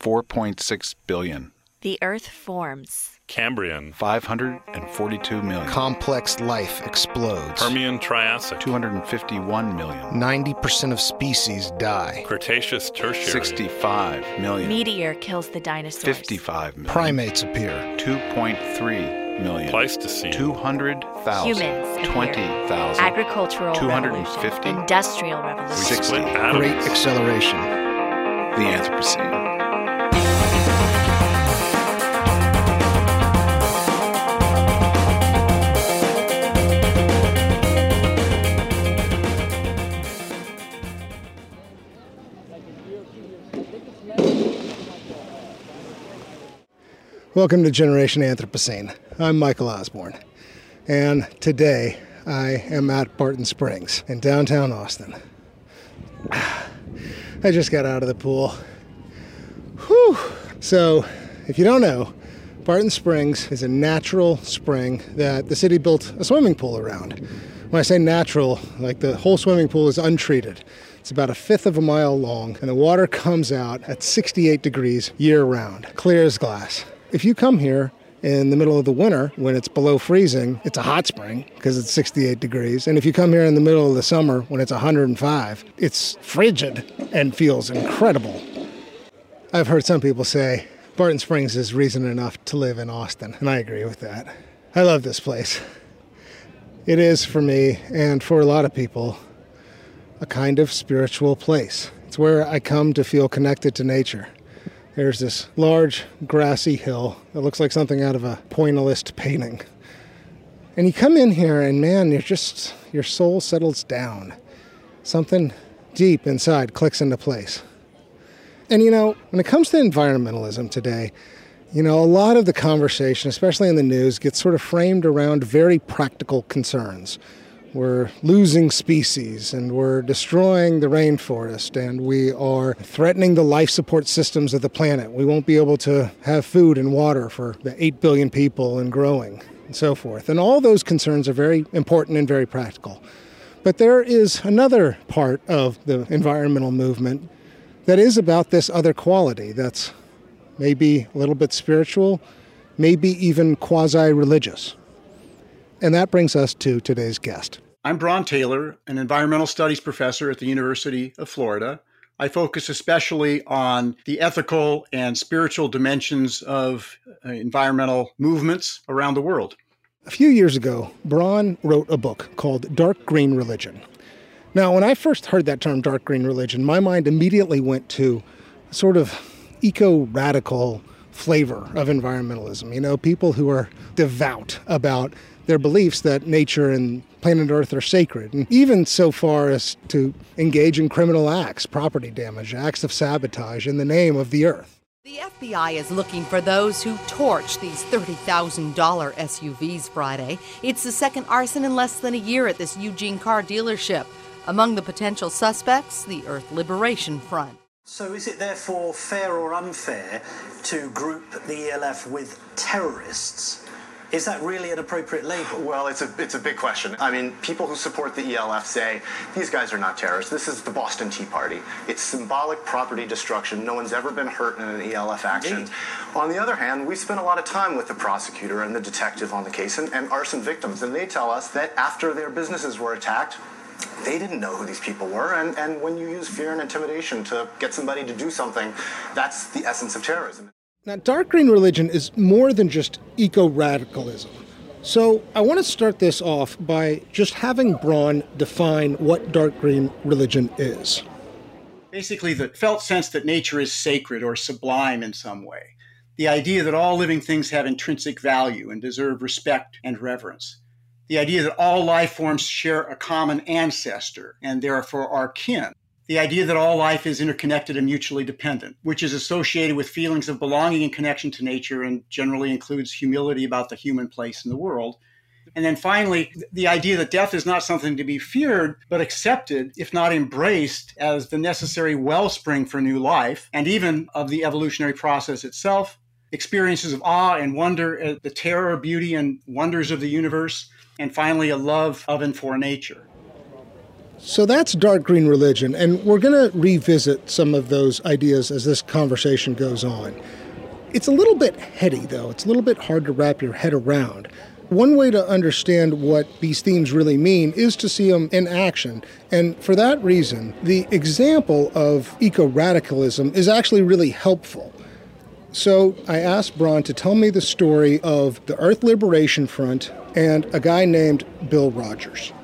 4.6 billion. The Earth forms. Cambrian. 542 million. Complex life explodes. Permian Triassic. 251 million. 90% of species die. Cretaceous Tertiary. 65 million. Meteor kills the dinosaurs. 55 million. Primates appear. 2.3 million. Pleistocene. 200,000. Humans. 20,000. Agricultural. 250. Revolution. Industrial revolution. 60. Great acceleration. The Anthropocene. Welcome to Generation Anthropocene. I'm Michael Osborne, and today I am at Barton Springs in downtown Austin. I just got out of the pool. Whew! So, if you don't know, Barton Springs is a natural spring that the city built a swimming pool around. When I say natural, like the whole swimming pool is untreated. It's about 1/5 of a mile long, and the water comes out at 68 degrees year-round, clear as glass. If you come here in the middle of the winter when it's below freezing, it's a hot spring because it's 68 degrees. And if you come here in the middle of the summer when it's 105, it's frigid and feels incredible. I've heard some people say Barton Springs is reason enough to live in Austin, and I agree with that. I love this place. It is for me and for a lot of people a kind of spiritual place. It's where I come to feel connected to nature. There's this large grassy hill that looks like something out of a pointillist painting. And you come in here and man, your soul settles down. Something deep inside clicks into place. And you know, when it comes to environmentalism today, you know, a lot of the conversation, especially in the news, gets sort of framed around very practical concerns. We're losing species, and we're destroying the rainforest, and we are threatening the life support systems of the planet. We won't be able to have food and water for the 8 billion people and growing, and so forth. And all those concerns are very important and very practical. But there is another part of the environmental movement that is about this other quality that's maybe a little bit spiritual, maybe even quasi-religious. And that brings us to today's guest. I'm Bron Taylor, an environmental studies professor at the University of Florida. I focus especially on the ethical and spiritual dimensions of environmental movements around the world. A few years ago, Bron wrote a book called Dark Green Religion. Now, when I first heard that term, dark green religion, my mind immediately went to sort of eco-radical flavor of environmentalism. You know, people who are devout about their beliefs that nature and planet Earth are sacred, and even so far as to engage in criminal acts, property damage, acts of sabotage in the name of the Earth. The FBI is looking for those who torched these $30,000 SUVs Friday. It's the second arson in less than a year at this Eugene Carr dealership. Among the potential suspects, the Earth Liberation Front. So is it therefore fair or unfair to group the ELF with terrorists? Is that really an appropriate label? Well, it's a big question. I mean, people who support the ELF say, these guys are not terrorists. This is the Boston Tea Party. It's symbolic property destruction. No one's ever been hurt in an ELF action. Indeed. On the other hand, we spent a lot of time with the prosecutor and the detective on the case and arson victims, and they tell us that after their businesses were attacked, they didn't know who these people were, and when you use fear and intimidation to get somebody to do something, that's the essence of terrorism. Now, dark green religion is more than just eco-radicalism. So I want to start this off by just having Bron define what dark green religion is. Basically, the felt sense that nature is sacred or sublime in some way. The idea that all living things have intrinsic value and deserve respect and reverence. The idea that all life forms share a common ancestor and therefore are kin. the idea that all life is interconnected and mutually dependent, which is associated with feelings of belonging and connection to nature and generally includes humility about the human place in the world. And then finally, the idea that death is not something to be feared, but accepted, if not embraced, as the necessary wellspring for new life, and even of the evolutionary process itself, experiences of awe and wonder at the terror, beauty, and wonders of the universe, and finally, a love of and for nature. So that's Dark Green Religion, and we're going to revisit some of those ideas as this conversation goes on. It's a little bit heady, though. It's a little bit hard to wrap your head around. One way to understand what these themes really mean is to see them in action. And for that reason, the example of eco-radicalism is actually really helpful. So I asked Bron to tell me the story of the Earth Liberation Front and a guy named Bill Rogers.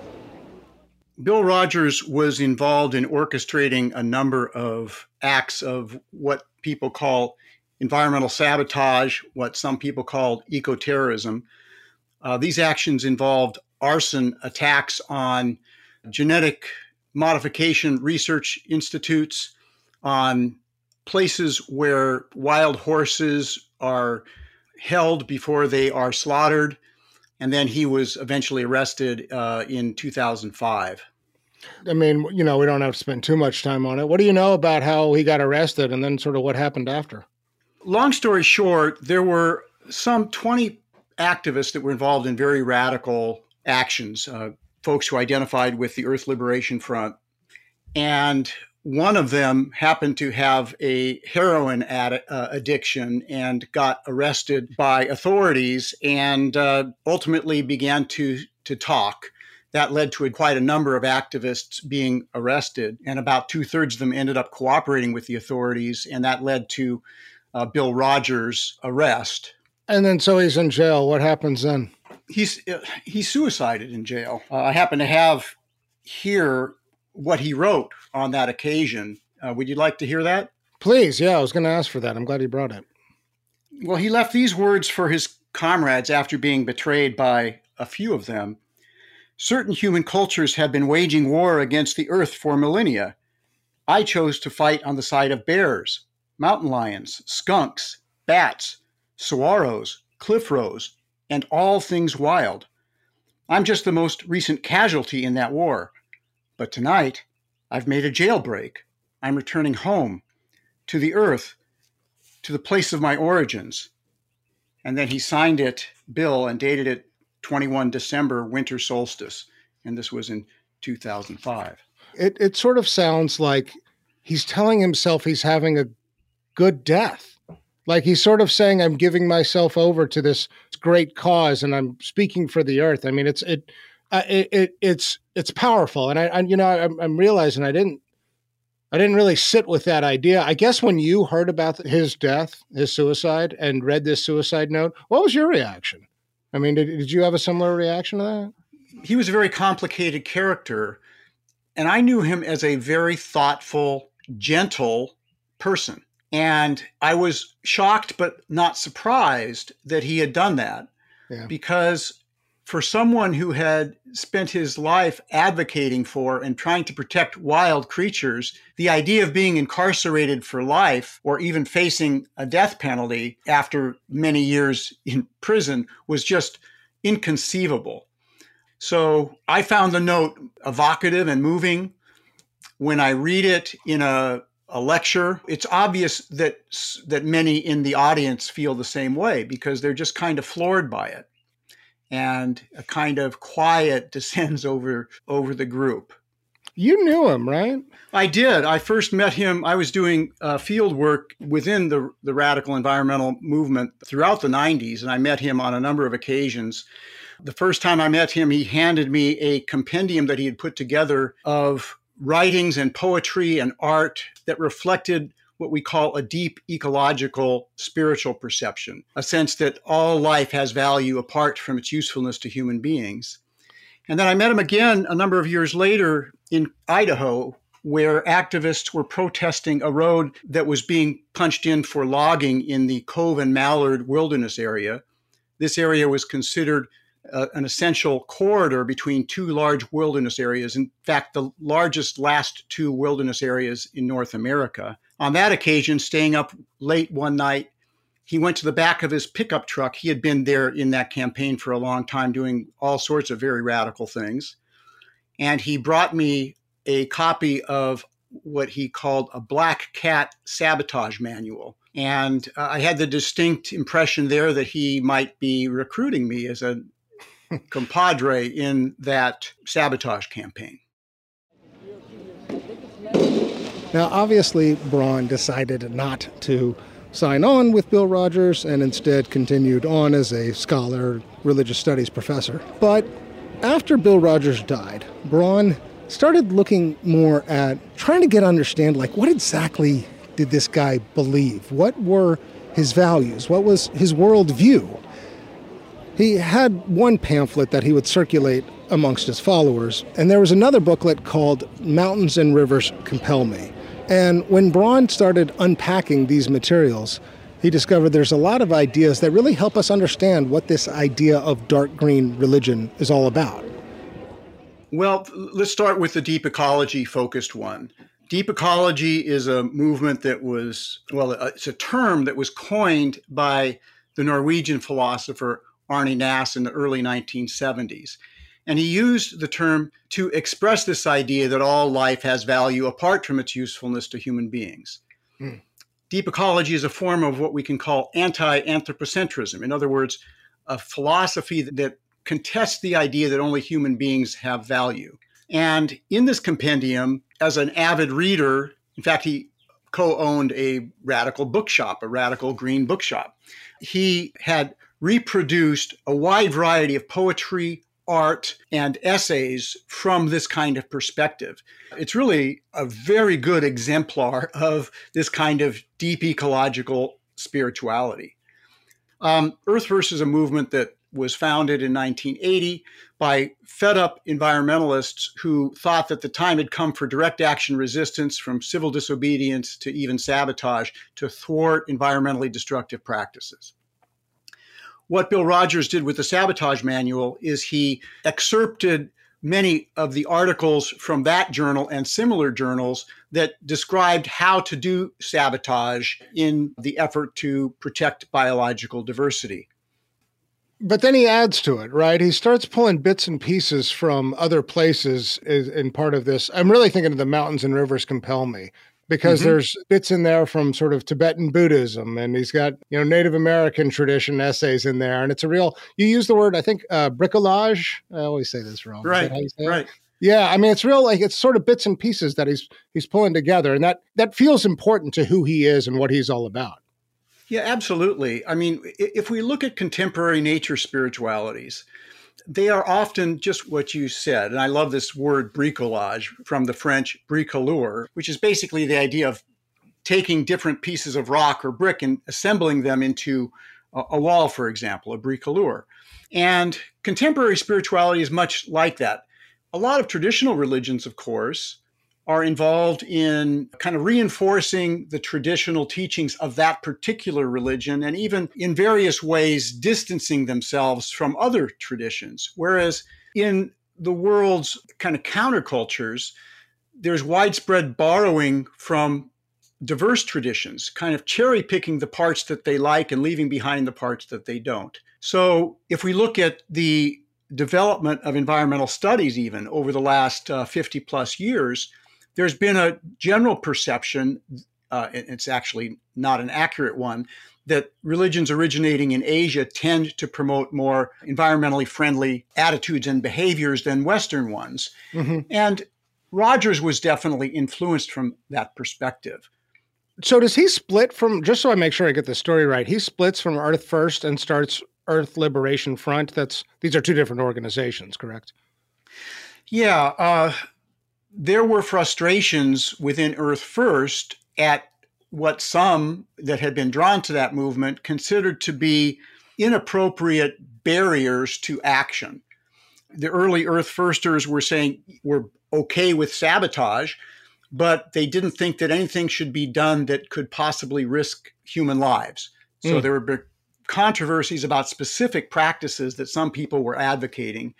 Bill Rogers was involved in orchestrating a number of acts of what people call environmental sabotage, what some people called eco-terrorism. These actions involved arson attacks on genetic modification research institutes, on places where wild horses are held before they are slaughtered. And then he was eventually arrested in 2005. I mean, you know, we don't have to spend too much time on it. What do you know about how he got arrested and then sort of what happened after? Long story short, there were some 20 activists that were involved in very radical actions, folks who identified with the Earth Liberation Front. And one of them happened to have a heroin addiction and got arrested by authorities and ultimately began to talk. That led to quite a number of activists being arrested, and about 2/3 of them ended up cooperating with the authorities, and that led to Bill Rogers' arrest. And then so he's in jail. What happens then? He suicided in jail. I happen to have here what he wrote on that occasion. Would you like to hear that? Please. Yeah, I was going to ask for that. I'm glad you brought it. Well, he left these words for his comrades after being betrayed by a few of them. Certain human cultures have been waging war against the earth for millennia. I chose to fight on the side of bears, mountain lions, skunks, bats, saguaros, cliff rose, and all things wild. I'm just the most recent casualty in that war. But tonight, I've made a jailbreak. I'm returning home, to the earth, to the place of my origins. And then he signed it, Bill, and dated it 21 December, winter solstice. And this was in 2005. It sort of sounds like he's telling himself he's having a good death. Like he's sort of saying, I'm giving myself over to this great cause, and I'm speaking for the earth. I mean, it's powerful, and I'm realizing I didn't really sit with that idea. I guess when you heard about his death, his suicide, and read this suicide note, what was your reaction? I mean, did you have a similar reaction to that? He was a very complicated character, and I knew him as a very thoughtful, gentle person. And I was shocked, but not surprised that he had done that, because for someone who had spent his life advocating for and trying to protect wild creatures, the idea of being incarcerated for life or even facing a death penalty after many years in prison was just inconceivable. So I found the note evocative and moving. When I read it in a lecture, it's obvious that many in the audience feel the same way, because they're just kind of floored by it. And a kind of quiet descends over the group. You knew him, right? I did. I first met him. I was doing field work within the radical environmental movement throughout the 90s, and I met him on a number of occasions. The first time I met him, he handed me a compendium that he had put together of writings and poetry and art that reflected what we call a deep ecological spiritual perception, a sense that all life has value apart from its usefulness to human beings. And then I met him again a number of years later in Idaho, where activists were protesting a road that was being punched in for logging in the Cove and Mallard wilderness area. This area was considered an essential corridor between two large wilderness areas, in fact, the largest last two wilderness areas in North America. On that occasion, staying up late one night, he went to the back of his pickup truck. He had been there in that campaign for a long time doing all sorts of very radical things. And he brought me a copy of what he called a Black Cat Sabotage Manual. And I had the distinct impression there that he might be recruiting me as a compadre in that sabotage campaign. Now, obviously, Bron decided not to sign on with Bill Rogers and instead continued on as a scholar, religious studies professor. But after Bill Rogers died, Bron started looking more at trying to understand, like, what exactly did this guy believe? What were his values? What was his worldview? He had one pamphlet that he would circulate amongst his followers, and there was another booklet called Mountains and Rivers Compel Me. And when Bron started unpacking these materials, he discovered there's a lot of ideas that really help us understand what this idea of dark green religion is all about. Well, let's start with the deep ecology-focused one. Deep ecology is a movement that was, well, it's a term that was coined by the Norwegian philosopher Arne Næss in the early 1970s. And he used the term to express this idea that all life has value apart from its usefulness to human beings. Mm. Deep ecology is a form of what we can call anti-anthropocentrism. In other words, a philosophy that contests the idea that only human beings have value. And in this compendium, as an avid reader, in fact, he co-owned a radical bookshop, a radical green bookshop. He had reproduced a wide variety of poetry, art, and essays from this kind of perspective. It's really a very good exemplar of this kind of deep ecological spirituality. Earth First! Is a movement that was founded in 1980 by fed-up environmentalists who thought that the time had come for direct action resistance, from civil disobedience to even sabotage, to thwart environmentally destructive practices. What Bill Rogers did with the Sabotage Manual is he excerpted many of the articles from that journal and similar journals that described how to do sabotage in the effort to protect biological diversity. But then he adds to it, right? He starts pulling bits and pieces from other places in part of this. I'm really thinking of the Mountains and Rivers Compel Me, because there's bits in there from sort of Tibetan Buddhism, and he's got, you know, Native American tradition essays in there. And it's a real, you use the word, I think, bricolage. I always say this wrong. Right, right. Yeah, I mean, it's real, like, it's sort of bits and pieces that he's pulling together. And that feels important to who he is and what he's all about. Yeah, absolutely. I mean, if we look at contemporary nature spiritualities, they are often just what you said. And I love this word bricolage, from the French bricolure, which is basically the idea of taking different pieces of rock or brick and assembling them into a wall, for example, a bricolure. And contemporary spirituality is much like that. A lot of traditional religions, of course, are involved in kind of reinforcing the traditional teachings of that particular religion, and even in various ways distancing themselves from other traditions. Whereas in the world's kind of countercultures, there's widespread borrowing from diverse traditions, kind of cherry-picking the parts that they like and leaving behind the parts that they don't. So if we look at the development of environmental studies even over the last 50-plus years, there's been a general perception, it's actually not an accurate one, that religions originating in Asia tend to promote more environmentally friendly attitudes and behaviors than Western ones. Mm-hmm. And Rogers was definitely influenced from that perspective. So does he split from, just so I make sure I get the story right, he splits from Earth First! And starts Earth Liberation Front? These are two different organizations, correct? Yeah, there were frustrations within Earth First! At what some that had been drawn to that movement considered to be inappropriate barriers to action. The early Earth Firsters were saying we're okay with sabotage, but they didn't think that anything should be done that could possibly risk human lives. So there were controversies about specific practices that some people were advocating.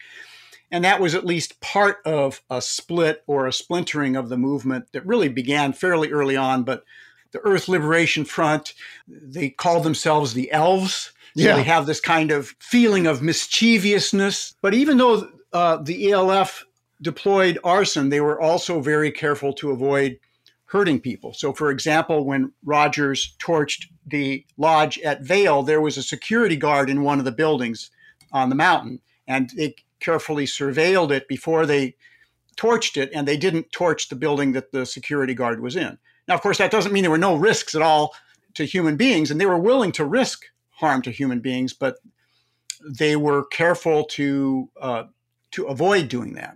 And that was at least part of a split or a splintering of the movement that really began fairly early on. But the Earth Liberation Front, they called themselves the elves. So yeah. They have this kind of feeling of mischievousness. But even though the ELF deployed arson, they were also very careful to avoid hurting people. So, for example, when Rogers torched the lodge at Vail, there was a security guard in one of the buildings on the mountain, and they carefully surveilled it before they torched it, and they didn't torch the building that the security guard was in. Now, of course, that doesn't mean there were no risks at all to human beings, and they were willing to risk harm to human beings, but they were careful to avoid doing that.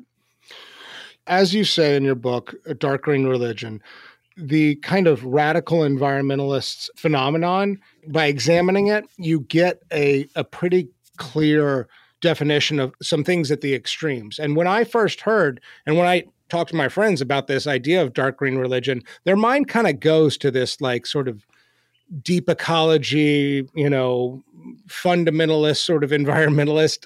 As you say in your book, Dark Green Religion, the kind of radical environmentalists phenomenon, by examining it, you get a pretty clear definition of some things at the extremes. And when I first heard, and when I talked to my friends about this idea of dark green religion, their mind kind of goes to this like sort of deep ecology, you know, fundamentalist sort of environmentalist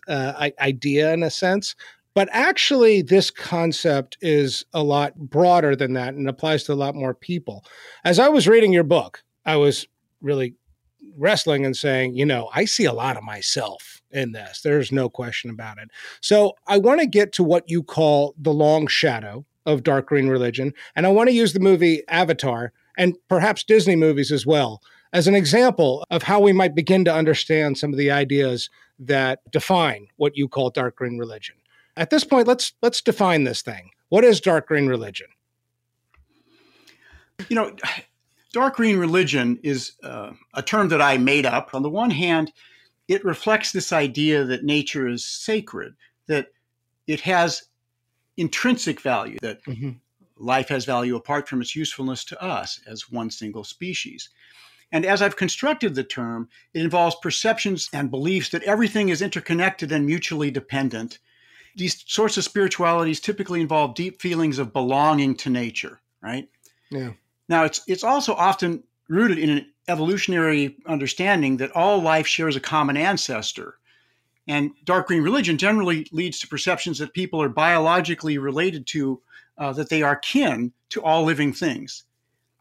idea in a sense. But actually, this concept is a lot broader than that and applies to a lot more people. As I was reading your book, I was really wrestling and saying, you know, I see a lot of myself in this. There's no question about it. So I want to get to what you call the long shadow of dark green religion. And I want to use the movie Avatar and perhaps Disney movies as well as an example of how we might begin to understand some of the ideas that define what you call dark green religion. At this point, let's define this thing. What is dark green religion? You know, dark green religion is a term that I made up. On the one hand, it reflects this idea that nature is sacred, that it has intrinsic value, that mm-hmm. life has value apart from its usefulness to us as one single species. And as I've constructed the term, it involves perceptions and beliefs that everything is interconnected and mutually dependent. These sorts of spiritualities typically involve deep feelings of belonging to nature, right? Yeah. Now, it's also often rooted in an evolutionary understanding that all life shares a common ancestor. And dark green religion generally leads to perceptions that people are biologically related to, that they are kin to all living things.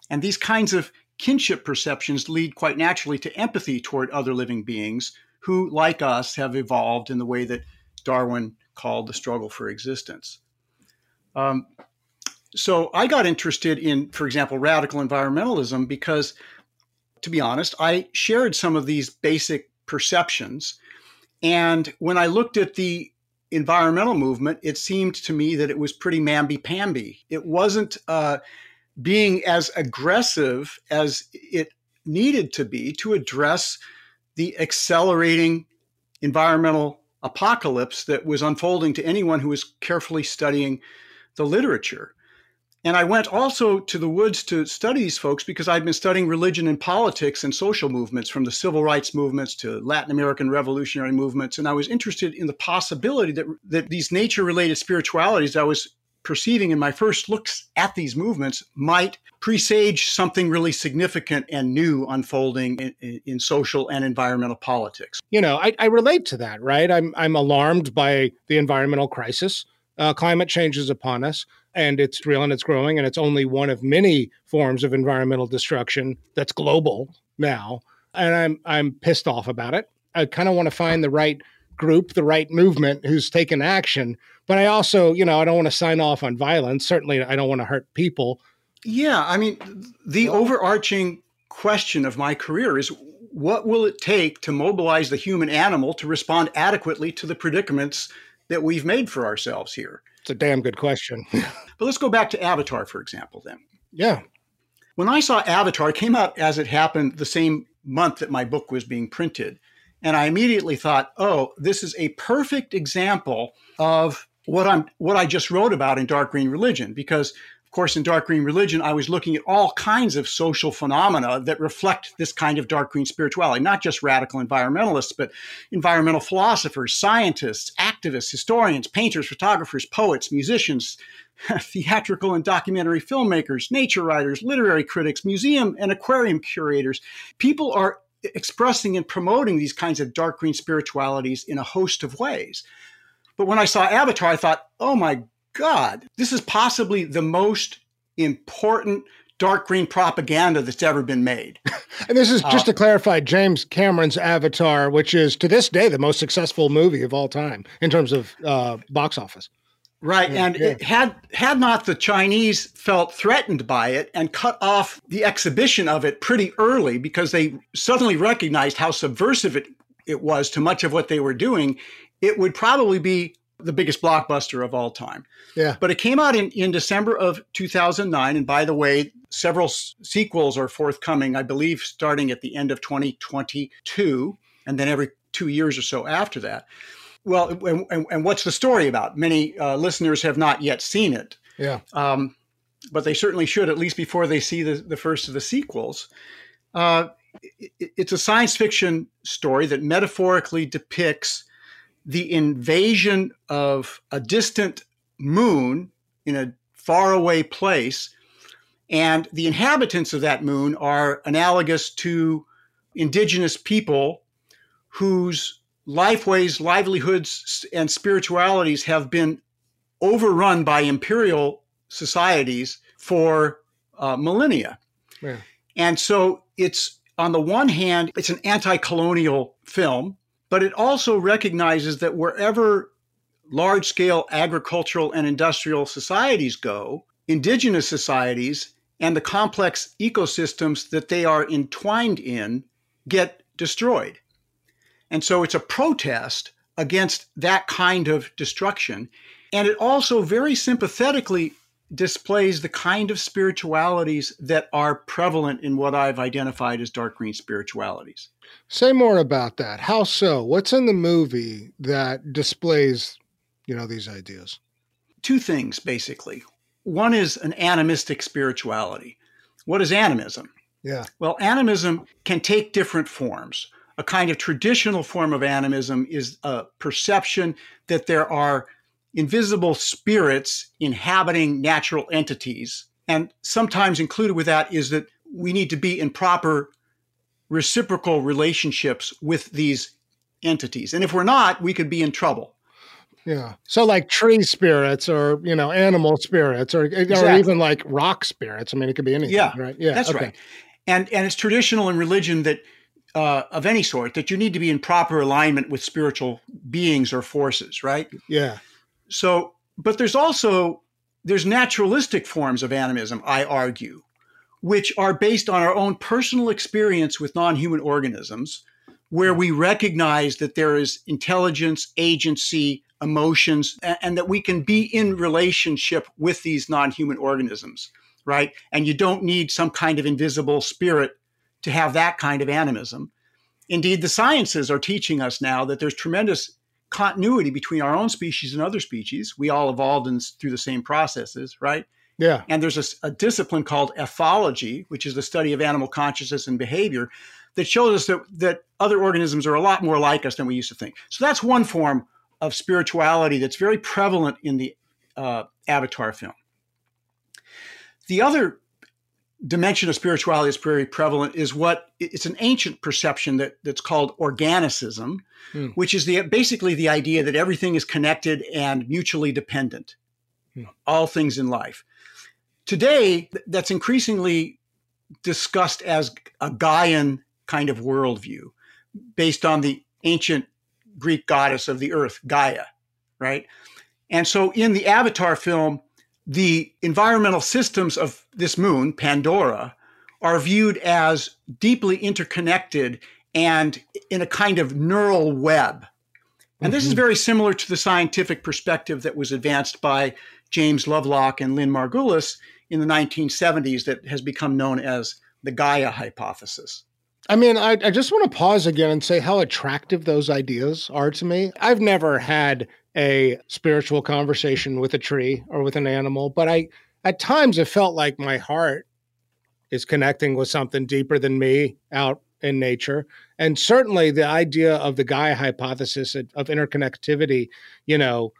And these kinds of kinship perceptions lead quite naturally to empathy toward other living beings who, like us, have evolved in the way that Darwin called the struggle for existence. So I got interested in, for example, radical environmentalism because, to be honest, I shared some of these basic perceptions. And when I looked at the environmental movement, it seemed to me that it was pretty mamby-pamby. It wasn't being as aggressive as it needed to be to address the accelerating environmental apocalypse that was unfolding to anyone who was carefully studying the literature. And I went also to the woods to study these folks because I'd been studying religion and politics and social movements, from the civil rights movements to Latin American revolutionary movements. And I was interested in the possibility that these nature-related spiritualities that I was perceiving in my first looks at these movements might presage something really significant and new unfolding in social and environmental politics. You know, I relate to that, right? I'm alarmed by the environmental crisis. Climate change is upon us, and it's real and it's growing, and it's only one of many forms of environmental destruction that's global now. And I'm pissed off about it. I kind of want to find the right group, the right movement who's taken action. But I also, you know, I don't want to sign off on violence. Certainly, I don't want to hurt people. Yeah. I mean, the overarching question of my career is, what will it take to mobilize the human animal to respond adequately to the predicaments that we've made for ourselves here? It's a damn good question. But let's go back to Avatar, for example, then. Yeah. When I saw Avatar, it came out, as it happened, the same month that my book was being printed. And I immediately thought, oh, this is a perfect example of what I just wrote about in Dark Green Religion. Because, of course, in Dark Green Religion, I was looking at all kinds of social phenomena that reflect this kind of dark green spirituality, not just radical environmentalists, but environmental philosophers, scientists, activists, historians, painters, photographers, poets, musicians, theatrical and documentary filmmakers, nature writers, literary critics, museum and aquarium curators. People are expressing and promoting these kinds of dark green spiritualities in a host of ways. But when I saw Avatar, I thought, oh my God, this is possibly the most important dark green propaganda that's ever been made. And this is, just to clarify, James Cameron's Avatar, which is to this day the most successful movie of all time in terms of box office. Right. And yeah. It had not the Chinese felt threatened by it and cut off the exhibition of it pretty early because they suddenly recognized how subversive it was to much of what they were doing, it would probably be the biggest blockbuster of all time. Yeah. But it came out in December of 2009. And by the way, several sequels are forthcoming, I believe, starting at the end of 2022 and then every 2 years or so after that. Well, and what's the story about? Many listeners have not yet seen it. Yeah. But they certainly should, at least before they see the first of the sequels. It's a science fiction story that metaphorically depicts the invasion of a distant moon in a faraway place. And the inhabitants of that moon are analogous to indigenous people whose lifeways, livelihoods, and spiritualities have been overrun by imperial societies for millennia. Yeah. And so it's, on the one hand, it's an anti-colonial film, but it also recognizes that wherever large-scale agricultural and industrial societies go, indigenous societies and the complex ecosystems that they are entwined in get destroyed. And so it's a protest against that kind of destruction. And it also very sympathetically displays the kind of spiritualities that are prevalent in what I've identified as dark green spiritualities. Say more about that. How so? What's in the movie that displays, you know, these ideas? Two things, basically. One is an animistic spirituality. What is animism? Yeah. Well, animism can take different forms. A kind of traditional form of animism is a perception that there are invisible spirits inhabiting natural entities. And sometimes included with that is that we need to be in proper reciprocal relationships with these entities. And if we're not, we could be in trouble. Yeah. So like tree spirits or, you know, animal spirits or, exactly. Or even like rock spirits. I mean, it could be anything, yeah, right? Yeah, that's okay. Right. And it's traditional in religion that of any sort, that you need to be in proper alignment with spiritual beings or forces, right? Yeah. So, but there's naturalistic forms of animism, I argue, which are based on our own personal experience with non-human organisms, where we recognize that there is intelligence, agency, emotions, and that we can be in relationship with these non-human organisms, right? And you don't need some kind of invisible spirit to have that kind of animism. Indeed, the sciences are teaching us now that there's tremendous continuity between our own species and other species. We all evolved through the same processes, right? Yeah. And there's a discipline called ethology, which is the study of animal consciousness and behavior, that shows us that other organisms are a lot more like us than we used to think. So that's one form of spirituality that's very prevalent in the Avatar film. The other dimension of spirituality is very prevalent is what it's an ancient perception that's called organicism, which is basically the idea that everything is connected and mutually dependent, all things in life. Today, that's increasingly discussed as a Gaian kind of worldview based on the ancient Greek goddess of the earth, Gaia, right? And so in the Avatar film, the environmental systems of this moon, Pandora, are viewed as deeply interconnected and in a kind of neural web. And this is very similar to the scientific perspective that was advanced by James Lovelock and Lynn Margulis in the 1970s that has become known as the Gaia hypothesis. I mean, I just want to pause again and say how attractive those ideas are to me. I've never had a spiritual conversation with a tree or with an animal, but I, at times, it felt like my heart is connecting with something deeper than me out in nature. And certainly the idea of the Gaia hypothesis of interconnectivity, you know,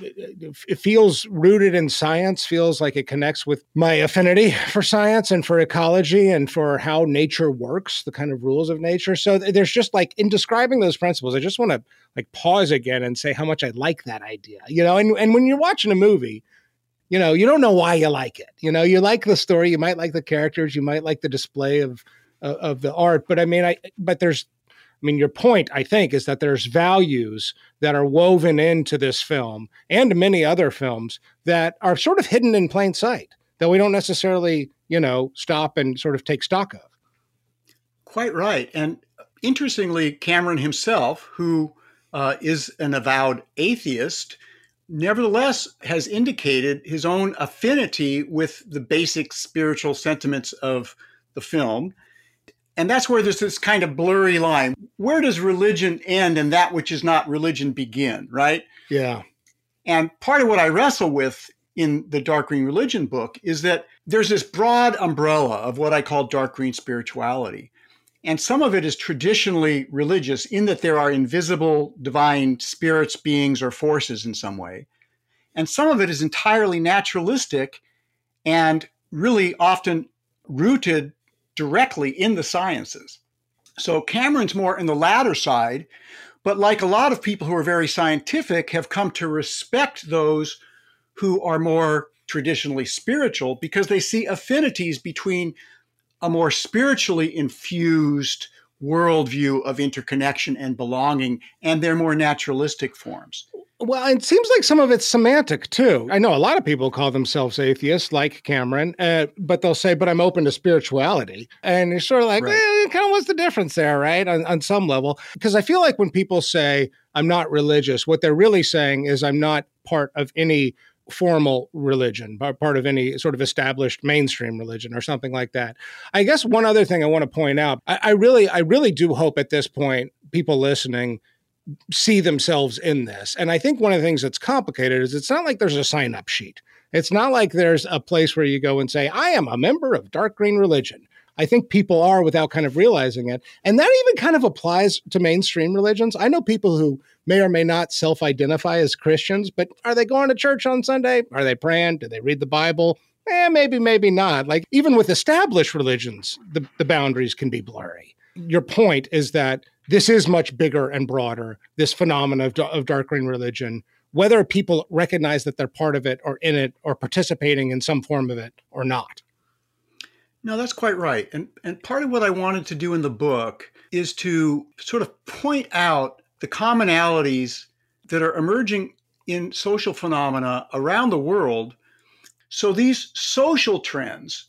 it feels rooted in science, feels like it connects with my affinity for science and for ecology and for how nature works, the kind of rules of nature. So there's just like, in describing those principles, I just want to like pause again and say how much I like that idea, you know, and when you're watching a movie, you know, you don't know why you like it. You know, you like the story, you might like the characters, you might like the display of the art. But I mean, your point, I think, is that there's values that are woven into this film and many other films that are sort of hidden in plain sight that we don't necessarily, you know, stop and sort of take stock of. Quite right. And interestingly, Cameron himself, who is an avowed atheist, nevertheless has indicated his own affinity with the basic spiritual sentiments of the film. And that's where there's this kind of blurry line. Where does religion end and that which is not religion begin, right? Yeah. And part of what I wrestle with in the Dark Green Religion book is that there's this broad umbrella of what I call dark green spirituality. And some of it is traditionally religious in that there are invisible divine spirits, beings, or forces in some way. And some of it is entirely naturalistic and really often rooted directly in the sciences. So Cameron's more in the latter side, but like a lot of people who are very scientific have come to respect those who are more traditionally spiritual because they see affinities between a more spiritually infused worldview of interconnection and belonging and their more naturalistic forms. Well, it seems like some of it's semantic, too. I know a lot of people call themselves atheists, like Cameron, but they'll say, but I'm open to spirituality. And you're sort of like, kind of what's the difference there, right, on some level? Because I feel like when people say, I'm not religious, what they're really saying is I'm not part of any formal religion, part of any sort of established mainstream religion or something like that. I guess one other thing I want to point out, I really do hope at this point, people listening see themselves in this. And I think one of the things that's complicated is it's not like there's a sign-up sheet. It's not like there's a place where you go and say, I am a member of Dark Green Religion. I think people are without kind of realizing it. And that even kind of applies to mainstream religions. I know people who may or may not self-identify as Christians, but are they going to church on Sunday? Are they praying? Do they read the Bible? Maybe, maybe not. Like even with established religions, the boundaries can be blurry. Your point is that this is much bigger and broader, this phenomenon of dark green religion, whether people recognize that they're part of it or in it or participating in some form of it or not. No, that's quite right. And part of what I wanted to do in the book is to sort of point out the commonalities that are emerging in social phenomena around the world. So these social trends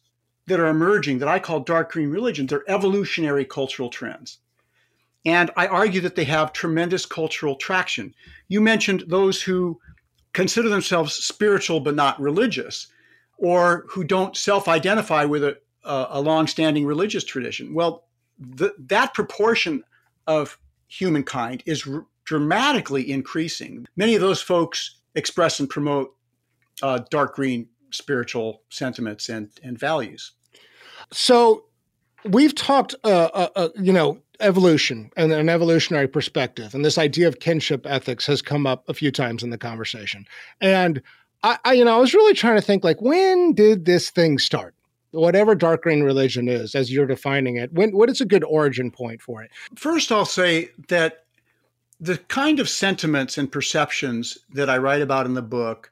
that are emerging that I call dark green religion, they're evolutionary cultural trends. And I argue that they have tremendous cultural traction. You mentioned those who consider themselves spiritual but not religious, or who don't self-identify with a long-standing religious tradition. Well, that proportion of humankind is dramatically increasing. Many of those folks express and promote dark green spiritual sentiments and values. So we've talked, evolution and an evolutionary perspective. And this idea of kinship ethics has come up a few times in the conversation. And I was really trying to think like, when did this thing start? Whatever dark green religion is, as you're defining it, what is a good origin point for it? First, I'll say that the kind of sentiments and perceptions that I write about in the book,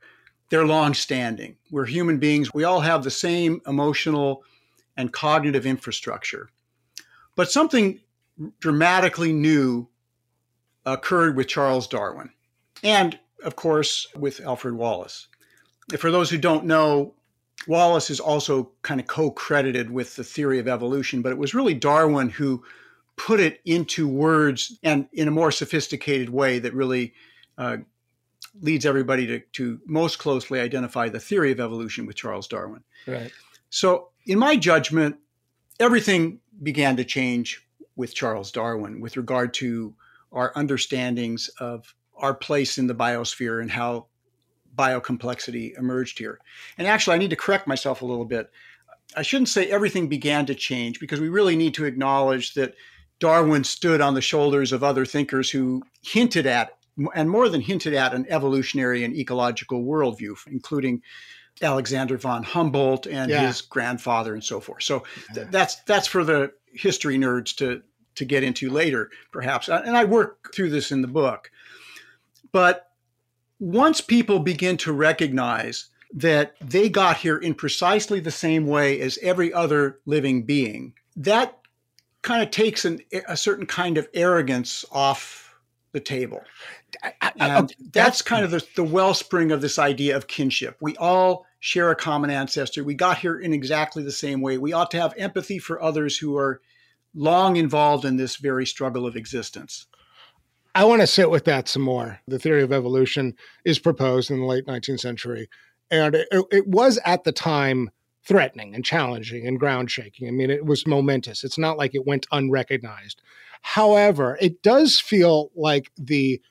they're longstanding. We're human beings. We all have the same emotional and cognitive infrastructure. But something dramatically new occurred with Charles Darwin and, of course, with Alfred Wallace. And for those who don't know, Wallace is also kind of co-credited with the theory of evolution, but it was really Darwin who put it into words and in a more sophisticated way that really leads everybody to most closely identify the theory of evolution with Charles Darwin. Right. So in my judgment, everything began to change with Charles Darwin with regard to our understandings of our place in the biosphere and how biocomplexity emerged here. And actually, I need to correct myself a little bit. I shouldn't say everything began to change because we really need to acknowledge that Darwin stood on the shoulders of other thinkers who hinted at and more than hinted at an evolutionary and ecological worldview, including Alexander von Humboldt and his grandfather and so forth. So that's for the history nerds to get into later, perhaps. And I work through this in the book. But once people begin to recognize that they got here in precisely the same way as every other living being, that kind of takes a certain kind of arrogance off the table. And that's kind of the wellspring of this idea of kinship. We all share a common ancestor. We got here in exactly the same way. We ought to have empathy for others who are long involved in this very struggle of existence. I want to sit with that some more. The theory of evolution is proposed in the late 19th century. And it was at the time threatening and challenging and ground shaking. I mean, it was momentous. It's not like it went unrecognized. However, it does feel like the,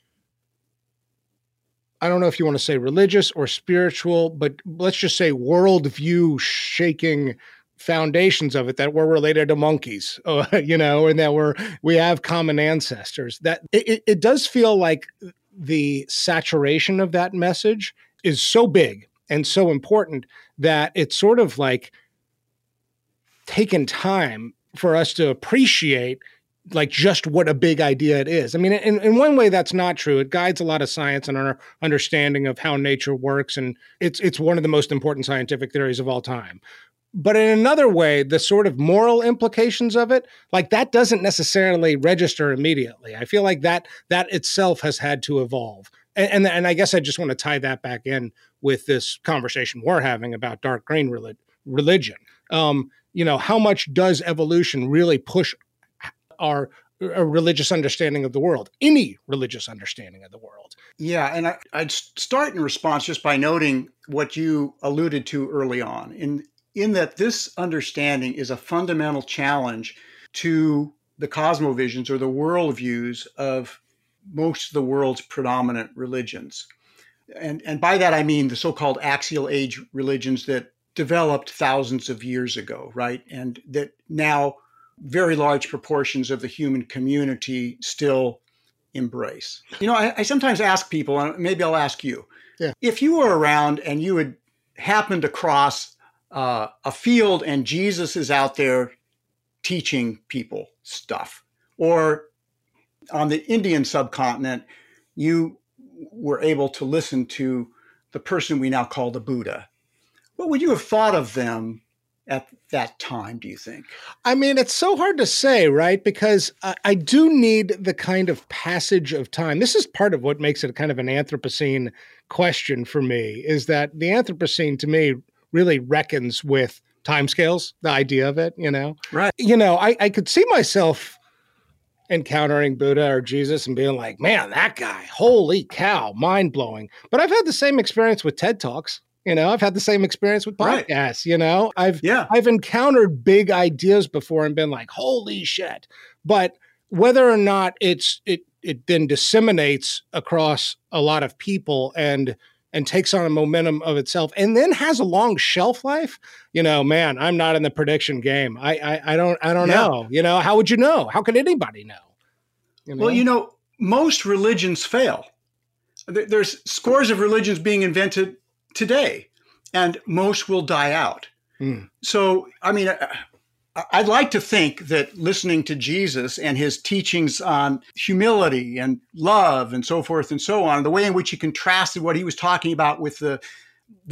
I don't know if you want to say religious or spiritual, but let's just say worldview shaking foundations of it, that we're related to monkeys, you know, and that we have common ancestors. That it does feel like the saturation of that message is so big and so important that it's sort of like taken time for us to appreciate like just what a big idea it is. I mean, in one way, that's not true. It guides a lot of science and our understanding of how nature works. And it's one of the most important scientific theories of all time. But in another way, the sort of moral implications of it, like that doesn't necessarily register immediately. I feel like that itself has had to evolve. And I guess I just want to tie that back in with this conversation we're having about dark green religion. You know, how much does evolution really push our religious understanding of the world, any religious understanding of the world? Yeah, and I'd start in response just by noting what you alluded to early on, in that this understanding is a fundamental challenge to the cosmovisions or the worldviews of most of the world's predominant religions. And by that, I mean the so-called axial age religions that developed thousands of years ago, right? And that now very large proportions of the human community still embrace. You know, I sometimes ask people, and maybe I'll ask you, if you were around and you had happened across a field and Jesus is out there teaching people stuff. Or on the Indian subcontinent, you were able to listen to the person we now call the Buddha. What would you have thought of them at that time, do you think? I mean, it's so hard to say, right? Because I do need the kind of passage of time. This is part of what makes it kind of an Anthropocene question for me, is that the Anthropocene to me really reckons with timescales, the idea of it, you know? Right. You know, I could see myself encountering Buddha or Jesus and being like, man, that guy, holy cow, mind-blowing. But I've had the same experience with TED Talks, you know? I've had the same experience with podcasts, you know? I've encountered big ideas before and been like, holy shit. But whether or not it then disseminates across a lot of people and takes on a momentum of itself and then has a long shelf life, you know, man, I'm not in the prediction game. I don't know, you know, how would you know? How could anybody know? You know? Well, you know, most religions fail. There's scores of religions being invented today and most will die out. Mm. So, I mean, I'd like to think that listening to Jesus and his teachings on humility and love and so forth and so on, the way in which he contrasted what he was talking about with the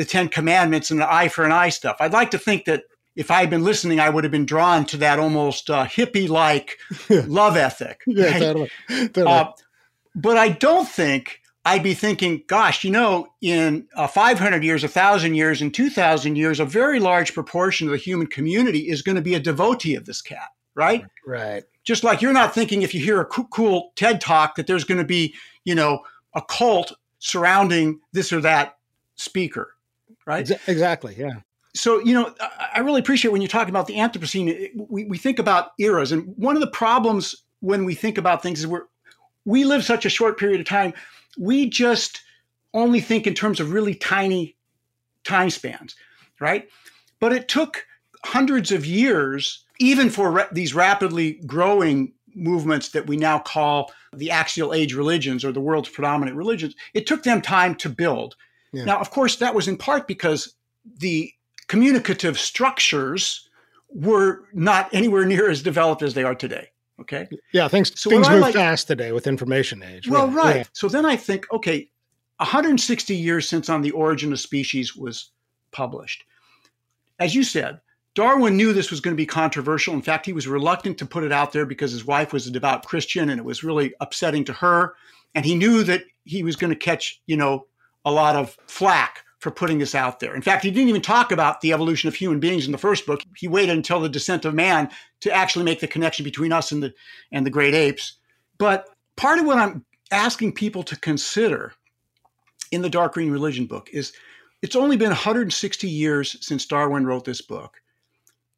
Ten Commandments and the eye for an eye stuff. I'd like to think that if I had been listening, I would have been drawn to that almost hippie-like love ethic. Yeah, totally. But I don't think I'd be thinking, gosh, you know, in 500 years, 1,000 years, and 2,000 years, a very large proportion of the human community is going to be a devotee of this cat, right? Right. Just like you're not thinking if you hear a cool TED Talk that there's going to be, you know, a cult surrounding this or that speaker, right? Exactly, yeah. So, you know, I really appreciate when you're talking about the Anthropocene, we think about eras. And one of the problems when we think about things is we live such a short period of time. We just only think in terms of really tiny time spans, right? But it took hundreds of years, even for these rapidly growing movements that we now call the Axial Age religions or the world's predominant religions, it took them time to build. Yeah. Now, of course, that was in part because the communicative structures were not anywhere near as developed as they are today. Okay. Yeah. Things move fast today with information age. Well, yeah. Right. Yeah. So then I think, okay, 160 years since On the Origin of Species was published. As you said, Darwin knew this was going to be controversial. In fact, he was reluctant to put it out there because his wife was a devout Christian and it was really upsetting to her. And he knew that he was going to catch, a lot of flack for putting this out there. In fact, he didn't even talk about the evolution of human beings in the first book. He waited until The Descent of Man to actually make the connection between us and the great apes. But part of what I'm asking people to consider in the Dark Green Religion book is it's only been 160 years since Darwin wrote this book.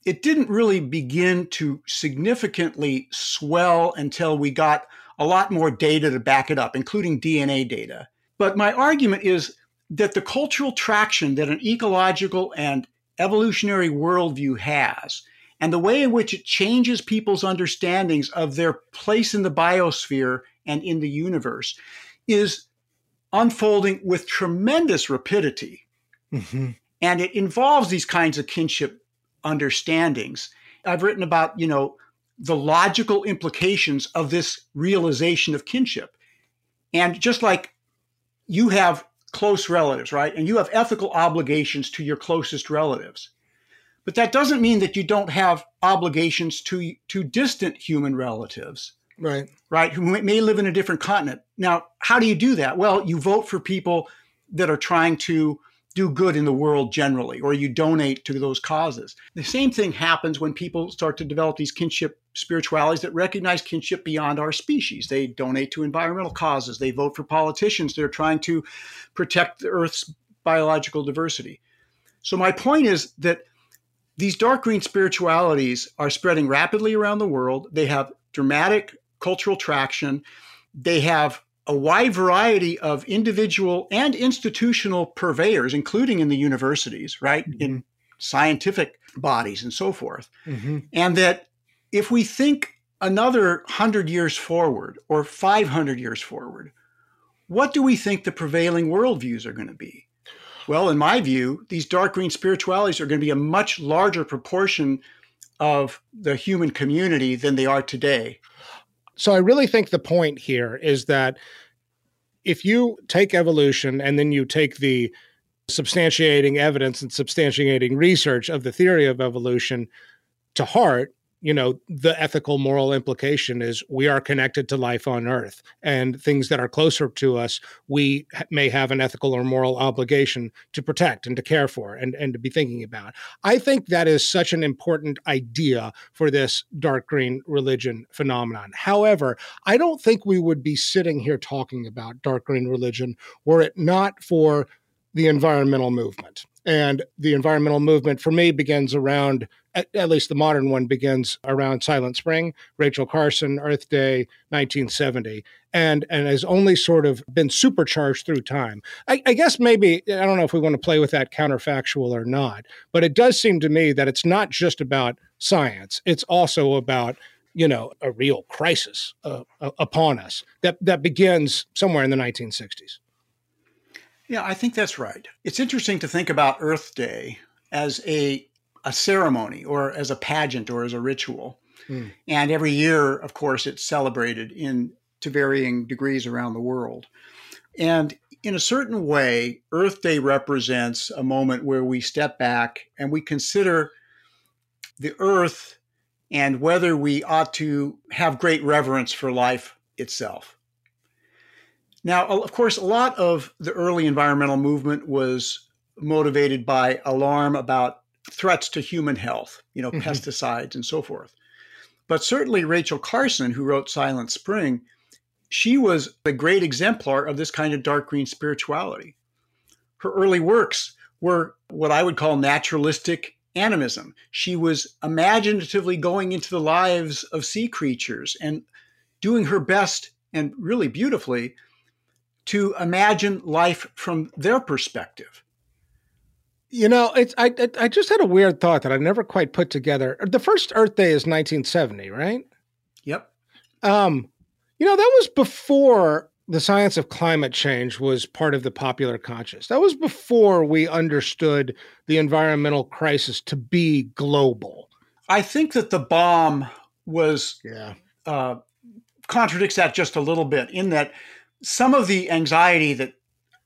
It didn't really begin to significantly swell until we got a lot more data to back it up, including DNA data. But my argument is that the cultural traction that an ecological and evolutionary worldview has, and the way in which it changes people's understandings of their place in the biosphere and in the universe, is unfolding with tremendous rapidity. Mm-hmm. And it involves these kinds of kinship understandings. I've written about, the logical implications of this realization of kinship. And just like you have close relatives, right? And you have ethical obligations to your closest relatives. But that doesn't mean that you don't have obligations to distant human relatives, right? Who may live in a different continent. Now, how do you do that? Well, you vote for people that are trying to do good in the world generally, or you donate to those causes. The same thing happens when people start to develop these kinship spiritualities that recognize kinship beyond our species. They donate to environmental causes. They vote for politicians. They're trying to protect the Earth's biological diversity. So my point is that these dark green spiritualities are spreading rapidly around the world. They have dramatic cultural traction. They have a wide variety of individual and institutional purveyors, including in the universities, right? Mm-hmm. In scientific bodies and so forth. Mm-hmm. And that if we think another 100 years forward or 500 years forward, what do we think the prevailing worldviews are going to be? Well, in my view, these dark green spiritualities are going to be a much larger proportion of the human community than they are today. So I really think the point here is that if you take evolution and then you take the substantiating evidence and substantiating research of the theory of evolution to heart, the ethical moral implication is we are connected to life on Earth, and things that are closer to us, we may have an ethical or moral obligation to protect and to care for and to be thinking about. I think that is such an important idea for this dark green religion phenomenon. However, I don't think we would be sitting here talking about dark green religion were it not for the environmental movement. And the environmental movement for me begins around, at least the modern one begins around Silent Spring, Rachel Carson, Earth Day, 1970, and has only sort of been supercharged through time. I guess maybe, I don't know if we want to play with that counterfactual or not, but it does seem to me that it's not just about science. It's also about a real crisis upon us that begins somewhere in the 1960s. Yeah, I think that's right. It's interesting to think about Earth Day as a ceremony or as a pageant or as a ritual. Mm. And every year, of course, it's celebrated to varying degrees around the world. And in a certain way, Earth Day represents a moment where we step back and we consider the Earth and whether we ought to have great reverence for life itself. Now, of course, a lot of the early environmental movement was motivated by alarm about threats to human health, mm-hmm. pesticides and so forth. But certainly Rachel Carson, who wrote Silent Spring, she was a great exemplar of this kind of dark green spirituality. Her early works were what I would call naturalistic animism. She was imaginatively going into the lives of sea creatures and doing her best and really beautifully to imagine life from their perspective. I just had a weird thought that I never quite put together. The first Earth Day is 1970, right? Yep. You know, that was before the science of climate change was part of the popular conscious. That was before we understood the environmental crisis to be global. I think that the bomb was contradicts that just a little bit, in that some of the anxiety that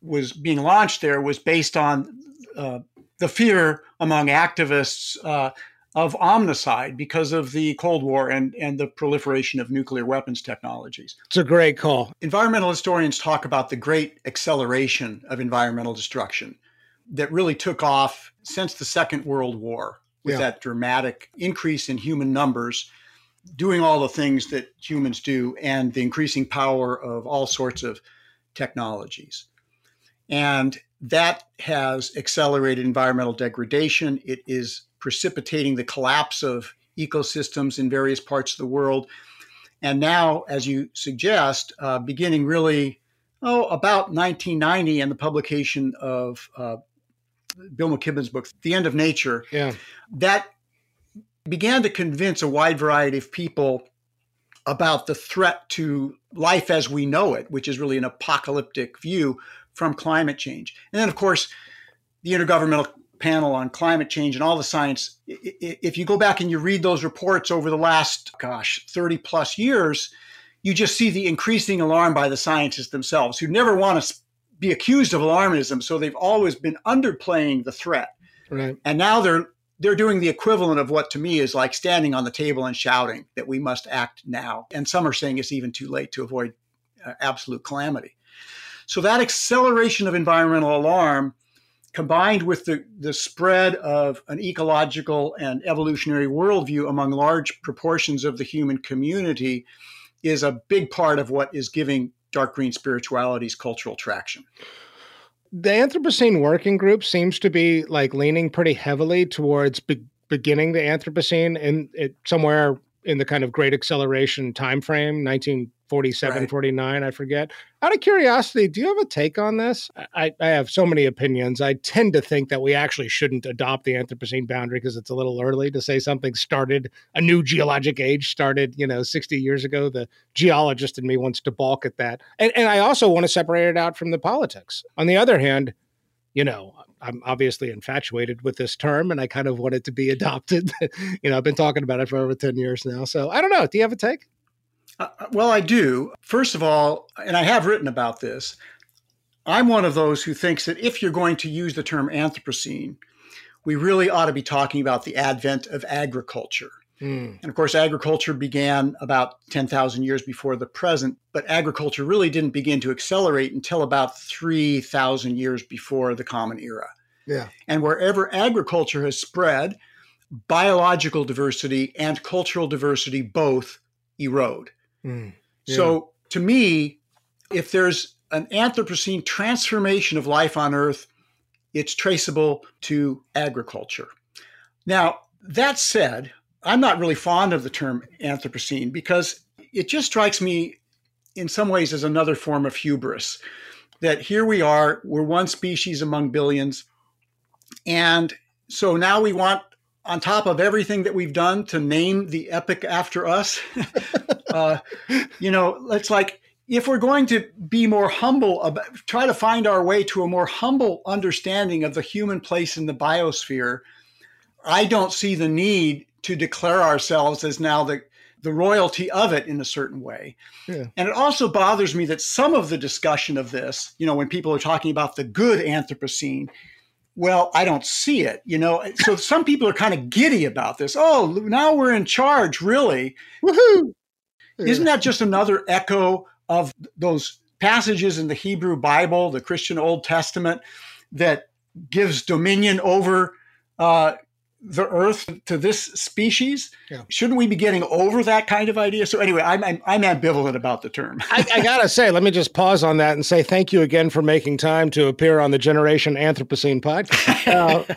was being launched there was based on the fear among activists of omnicide because of the Cold War and the proliferation of nuclear weapons technologies. It's a great call. Environmental historians talk about the great acceleration of environmental destruction that really took off since the Second World War with that dramatic increase in human numbers doing all the things that humans do and the increasing power of all sorts of technologies. And that has accelerated environmental degradation. It is precipitating the collapse of ecosystems in various parts of the world. And now, as you suggest, beginning really, about 1990 and the publication of Bill McKibben's book, The End of Nature, that began to convince a wide variety of people about the threat to life as we know it, which is really an apocalyptic view from climate change. And then, of course, the Intergovernmental Panel on Climate Change and all the science. If you go back and you read those reports over the last, 30 plus years, you just see the increasing alarm by the scientists themselves, who never want to be accused of alarmism. So they've always been underplaying the threat. Right. And now they're doing the equivalent of what to me is like standing on the table and shouting that we must act now. And some are saying it's even too late to avoid absolute calamity. So that acceleration of environmental alarm, combined with the spread of an ecological and evolutionary worldview among large proportions of the human community, is a big part of what is giving dark green spirituality's cultural traction. The Anthropocene Working Group seems to be like leaning pretty heavily towards beginning the Anthropocene in somewhere in the kind of great acceleration timeframe, 1947, 49, I forget. Out of curiosity, do you have a take on this? I have so many opinions. I tend to think that we actually shouldn't adopt the Anthropocene boundary because it's a little early to say something started, a new geologic age started, 60 years ago. The geologist in me wants to balk at that. And I also want to separate it out from the politics. On the other hand, I'm obviously infatuated with this term and I kind of want it to be adopted. I've been talking about it for over 10 years now. So I don't know. Do you have a take? Well, I do. First of all, and I have written about this, I'm one of those who thinks that if you're going to use the term Anthropocene, we really ought to be talking about the advent of agriculture. Mm. And of course, agriculture began about 10,000 years before the present, but agriculture really didn't begin to accelerate until about 3,000 years before the Common Era. Yeah. And wherever agriculture has spread, biological diversity and cultural diversity both erode. Mm, yeah. So to me, if there's an Anthropocene transformation of life on Earth, it's traceable to agriculture. Now, that said, I'm not really fond of the term Anthropocene because it just strikes me in some ways as another form of hubris, that here we are, we're one species among billions. And so now we want, on top of everything that we've done, to name the epic after us. It's like, if we're going to be more humble, try to find our way to a more humble understanding of the human place in the biosphere, I don't see the need to declare ourselves as now the royalty of it in a certain way. Yeah. And it also bothers me that some of the discussion of this, when people are talking about the good Anthropocene, well, I don't see it, So some people are kind of giddy about this. Oh, now we're in charge, really. Woohoo! Yeah. Isn't that just another echo of those passages in the Hebrew Bible, the Christian Old Testament, that gives dominion over the earth to this species? Yeah. Shouldn't we be getting over that kind of idea? So anyway, I'm ambivalent about the term. I gotta say, let me just pause on that and say thank you again for making time to appear on the Generation Anthropocene podcast.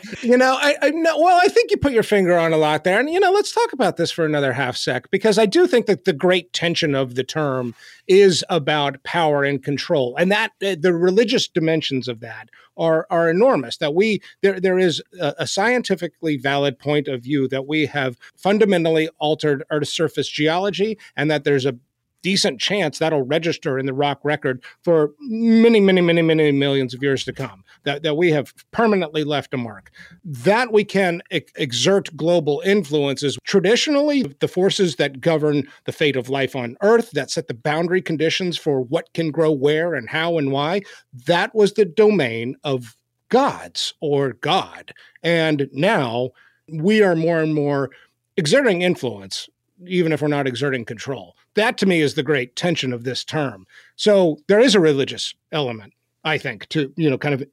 I think you put your finger on a lot there. And, let's talk about this for another half sec, because I do think that the great tension of the term is about power and control. And that the religious dimensions of that are enormous, that there is a scientifically valid point of view that we have fundamentally altered Earth's surface geology and that there's a decent chance that'll register in the rock record for many, many, many, many millions of years to come, that we have permanently left a mark. That we can exert global influences. Traditionally, the forces that govern the fate of life on Earth, that set the boundary conditions for what can grow where and how and why, that was the domain of gods or God. And now we are more and more exerting influence, even if we're not exerting control. That, to me, is the great tension of this term. So there is a religious element, I think, to, you know, kind of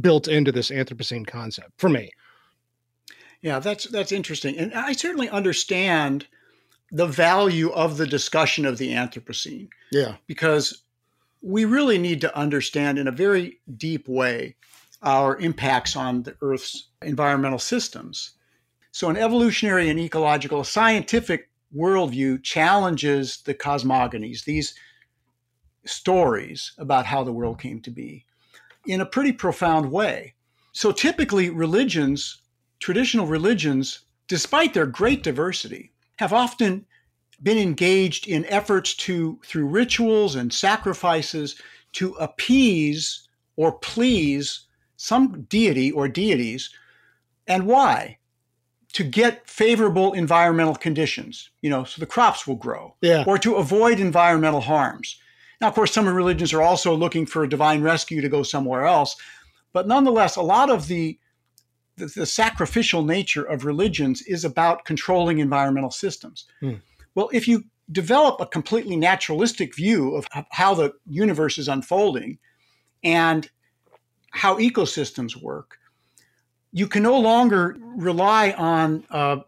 built into this Anthropocene concept for me. Yeah, that's interesting. And I certainly understand the value of the discussion of the Anthropocene. Yeah. Because we really need to understand in a very deep way our impacts on the Earth's environmental systems. So an evolutionary and ecological scientific worldview challenges the cosmogonies, these stories about how the world came to be, in a pretty profound way. So typically religions, traditional religions, despite their great diversity, have often been engaged in efforts to, through rituals and sacrifices, to appease or please some deity or deities. And why? To get favorable environmental conditions, you know, so the crops will grow, yeah, or to avoid environmental harms. Now, of course, some religions are also looking for a divine rescue to go somewhere else. But nonetheless, a lot of the sacrificial nature of religions is about controlling environmental systems. Mm. Well, if you develop a completely naturalistic view of how the universe is unfolding and how ecosystems work, you can no longer rely on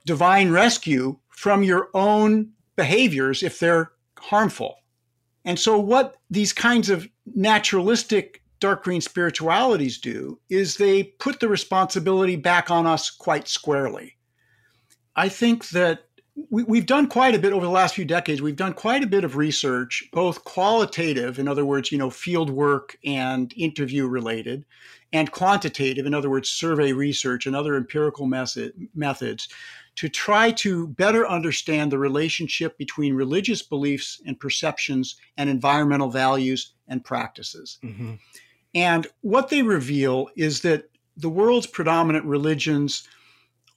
divine rescue from your own behaviors if they're harmful. And so what these kinds of naturalistic dark green spiritualities do is they put the responsibility back on us quite squarely. I think that we've done quite a bit over the last few decades. We've done quite a bit of research, both qualitative, in other words, you know, field work and interview related, and quantitative, in other words, survey research and other empirical methods, to try to better understand the relationship between religious beliefs and perceptions and environmental values and practices. Mm-hmm. And what they reveal is that the world's predominant religions,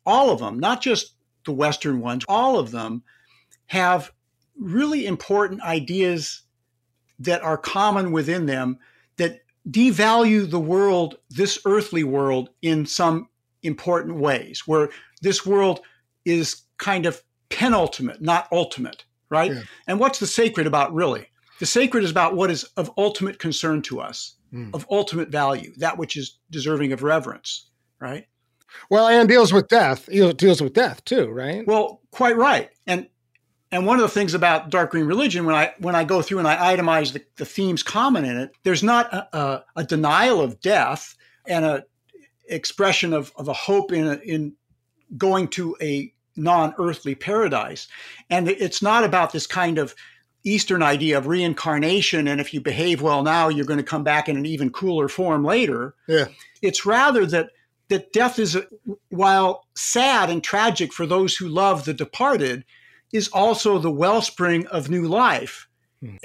all of them, not just the Western ones, all of them have really important ideas that are common within them that devalue the world, this earthly world, in some important ways, where this world is kind of penultimate, not ultimate, right? Yeah. And what's the sacred about, really? The sacred is about what is of ultimate concern to us, of ultimate value, that which is deserving of reverence, right? Well, and deals with death. It deals with death too, right? Well, quite right. And one of the things about dark green religion, when I go through and I itemize the themes common in it, there's not a denial of death and a expression of a hope in going to a non-earthly paradise. And it's not about this kind of Eastern idea of reincarnation, and if you behave well now, you're going to come back in an even cooler form later. Yeah. It's rather that death is, while sad and tragic for those who love the departed, is also the wellspring of new life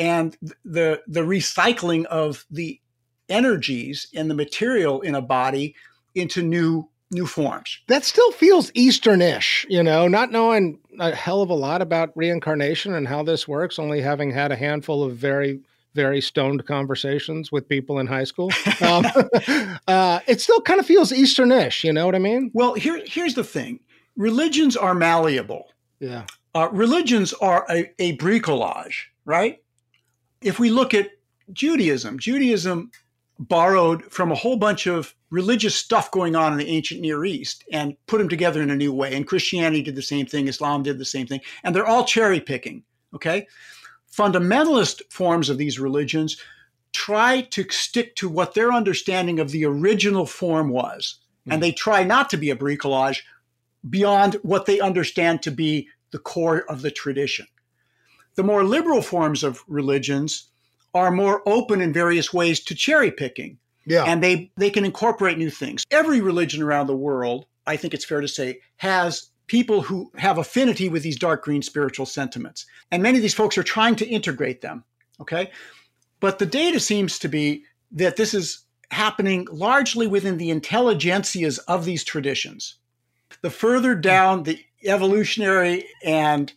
and the recycling of the energies and the material in a body into new forms. That still feels Eastern-ish, you know, not knowing a hell of a lot about reincarnation and how this works, only having had a handful of very, very stoned conversations with people in high school. It still kind of feels Eastern-ish, you know what I mean? Well, here's the thing. Religions are malleable. Yeah. Religions are a bricolage, right? If we look at Judaism borrowed from a whole bunch of religious stuff going on in the ancient Near East and put them together in a new way. And Christianity did the same thing. Islam did the same thing. And they're all cherry picking, okay? Fundamentalist forms of these religions try to stick to what their understanding of the original form was. Mm. And they try not to be a bricolage beyond what they understand to be the core of the tradition. The more liberal forms of religions are more open in various ways to cherry picking. Yeah. And they can incorporate new things. Every religion around the world, I think it's fair to say, has people who have affinity with these dark green spiritual sentiments. And many of these folks are trying to integrate them, okay? But the data seems to be that this is happening largely within the intelligentsias of these traditions. The further down the evolutionary and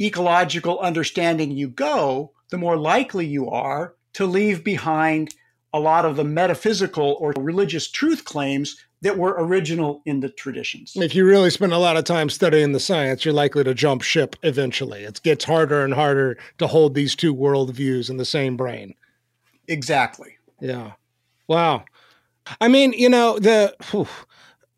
ecological understanding you go, the more likely you are to leave behind a lot of the metaphysical or religious truth claims that were original in the traditions. If you really spend a lot of time studying the science, you're likely to jump ship eventually. It gets harder and harder to hold these two worldviews in the same brain. Exactly. Yeah. Wow. I mean, you know,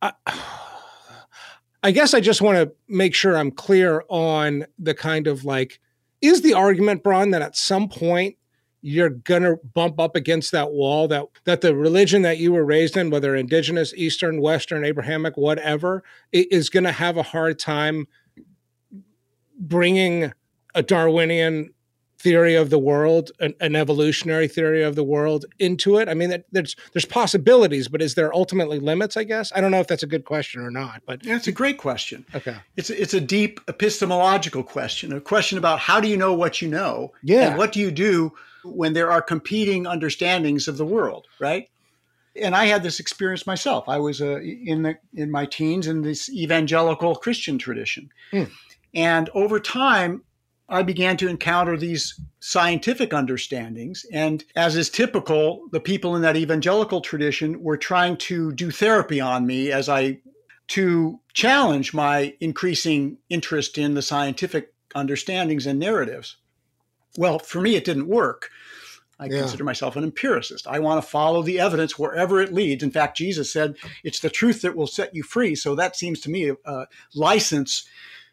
I guess I just want to make sure I'm clear on the kind of like, is the argument, Bron, that at some point you're going to bump up against that wall, that the religion that you were raised in, whether indigenous, Eastern, Western, Abrahamic, whatever, is going to have a hard time bringing a Darwinian theory of the world, an evolutionary theory of the world into it? I mean, there's possibilities, but is there ultimately limits, I guess? I don't know if that's a good question or not, but... Yeah, it's a great question. Okay. It's a deep epistemological question, a question about how do you know what you know? Yeah. And what do you do when there are competing understandings of the world, right? And I had this experience myself. I was in my teens in this evangelical Christian tradition. Mm. And over time, I began to encounter these scientific understandings. And as is typical, the people in that evangelical tradition were trying to do therapy on me to challenge my increasing interest in the scientific understandings and narratives. Well, for me, it didn't work. I consider myself an empiricist. I want to follow the evidence wherever it leads. In fact, Jesus said, it's the truth that will set you free. So that seems to me a license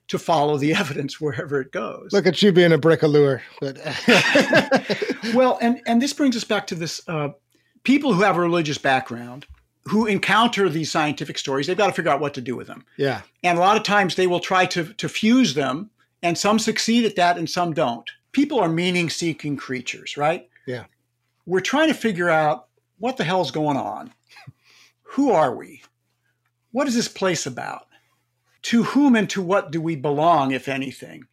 to follow the evidence wherever it goes. Look at you being a brick-a-lure. Well, and this brings us back to this, people who have a religious background, who encounter these scientific stories, they've got to figure out what to do with them. Yeah. And a lot of times they will try to fuse them, and some succeed at that and some don't. People are meaning-seeking creatures, right? Yeah. We're trying to figure out what the hell's going on. Who are we? What is this place about? To whom and to what do we belong, if anything?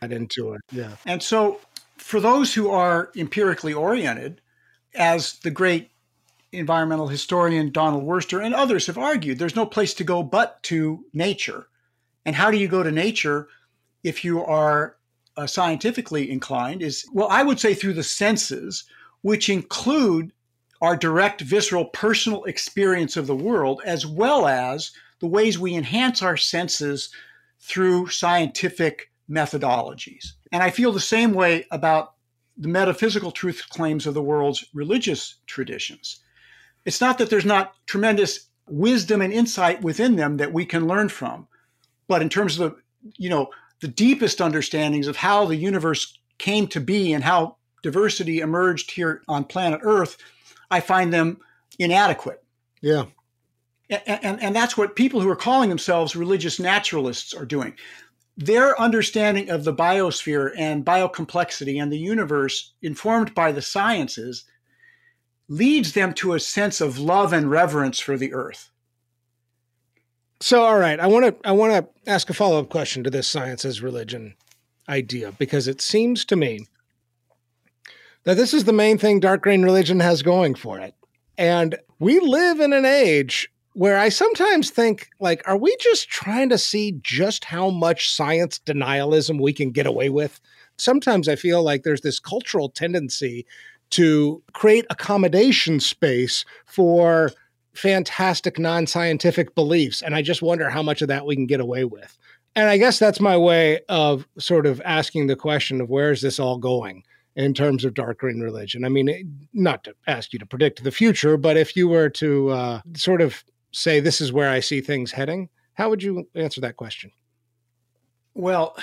I didn't do it, yeah. And so for those who are empirically oriented, as the great environmental historian Donald Worster and others have argued, there's no place to go but to nature. And how do you go to nature if you are scientifically inclined? I would say through the senses, which include our direct, visceral, personal experience of the world, as well as the ways we enhance our senses through scientific methodologies. And I feel the same way about the metaphysical truth claims of the world's religious traditions. It's not that there's not tremendous wisdom and insight within them that we can learn from, but in terms of the deepest understandings of how the universe came to be and how diversity emerged here on planet Earth, I find them inadequate. Yeah. And that's what people who are calling themselves religious naturalists are doing. Their understanding of the biosphere and biocomplexity and the universe, informed by the sciences, leads them to a sense of love and reverence for the earth. So, all right, I want to ask a follow-up question to this science as religion idea, because it seems to me that this is the main thing dark green religion has going for it. And we live in an age where I sometimes think, like, are we just trying to see just how much science denialism we can get away with? Sometimes I feel like there's this cultural tendency to create accommodation space for fantastic non-scientific beliefs. And I just wonder how much of that we can get away with. And I guess that's my way of sort of asking the question of where is this all going in terms of dark green religion? I mean, not to ask you to predict the future, but if you were to sort of say, this is where I see things heading, how would you answer that question? Well,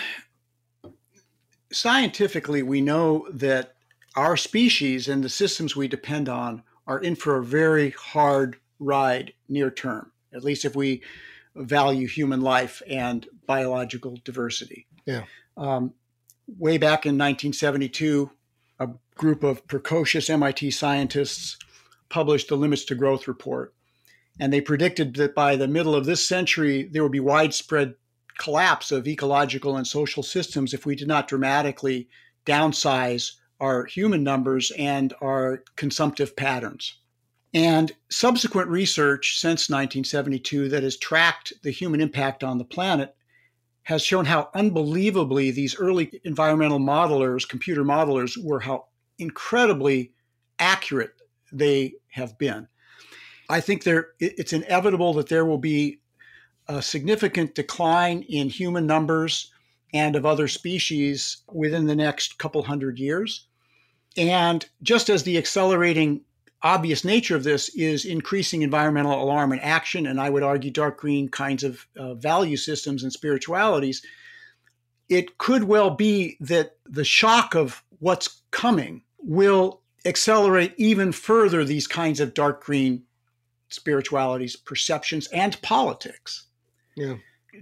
scientifically, we know that our species and the systems we depend on are in for a very hard ride near term, at least if we value human life and biological diversity. Yeah. Way back in 1972, a group of precocious MIT scientists published the Limits to Growth report. And they predicted that by the middle of this century, there would be widespread collapse of ecological and social systems if we did not dramatically downsize our human numbers and our consumptive patterns. And subsequent research since 1972 that has tracked the human impact on the planet has shown how unbelievably these early environmental modelers, computer modelers, were, how incredibly accurate they have been. I think it's inevitable that there will be a significant decline in human numbers and of other species within the next couple hundred years. And just as the accelerating obvious nature of this is increasing environmental alarm and action, and I would argue dark green kinds of value systems and spiritualities, it could well be that the shock of what's coming will accelerate even further these kinds of dark green spiritualities, perceptions, and politics. Yeah.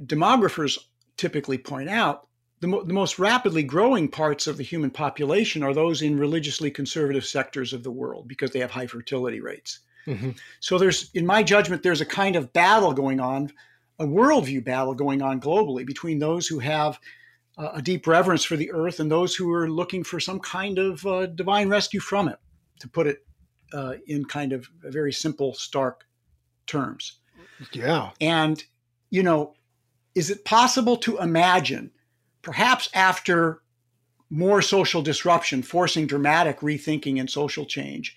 Demographers typically point out the most rapidly growing parts of the human population are those in religiously conservative sectors of the world because they have high fertility rates. Mm-hmm. So in my judgment, there's a kind of battle going on, a worldview battle going on globally between those who have a deep reverence for the earth and those who are looking for some kind of divine rescue from it, to put it in kind of very simple, stark terms. Yeah. And, you know, is it possible to imagine, perhaps after more social disruption, forcing dramatic rethinking and social change,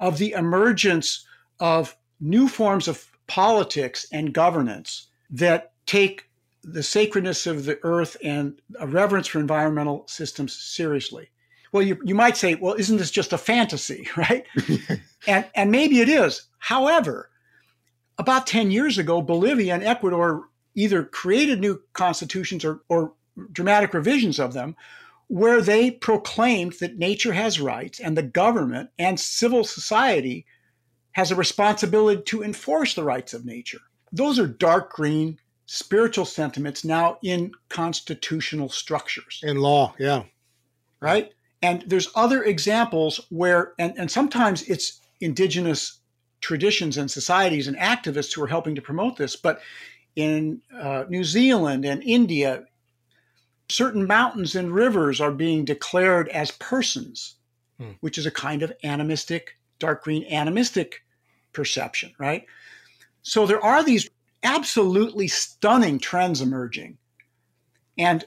of the emergence of new forms of politics and governance that take the sacredness of the earth and a reverence for environmental systems seriously? Well, you might say, well, isn't this just a fantasy, right? and maybe it is. However, about 10 years ago, Bolivia and Ecuador either created new constitutions or dramatic revisions of them, where they proclaimed that nature has rights and the government and civil society has a responsibility to enforce the rights of nature. Those are dark green spiritual sentiments now in constitutional structures. In law, yeah. Right? And there's other examples where, and sometimes it's indigenous traditions and societies and activists who are helping to promote this, but in New Zealand and India, certain mountains and rivers are being declared as persons, which is a kind of animistic, dark green animistic perception, right? So there are these absolutely stunning trends emerging. And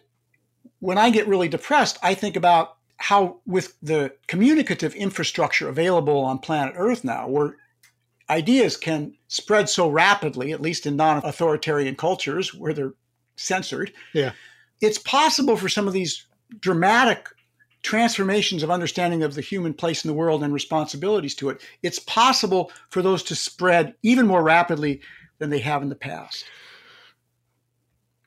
when I get really depressed, I think about how, with the communicative infrastructure available on planet Earth now, where ideas can spread so rapidly, at least in non-authoritarian cultures where they're censored. Yeah. It's possible for some of these dramatic transformations of understanding of the human place in the world and responsibilities to it. It's possible for those to spread even more rapidly than they have in the past.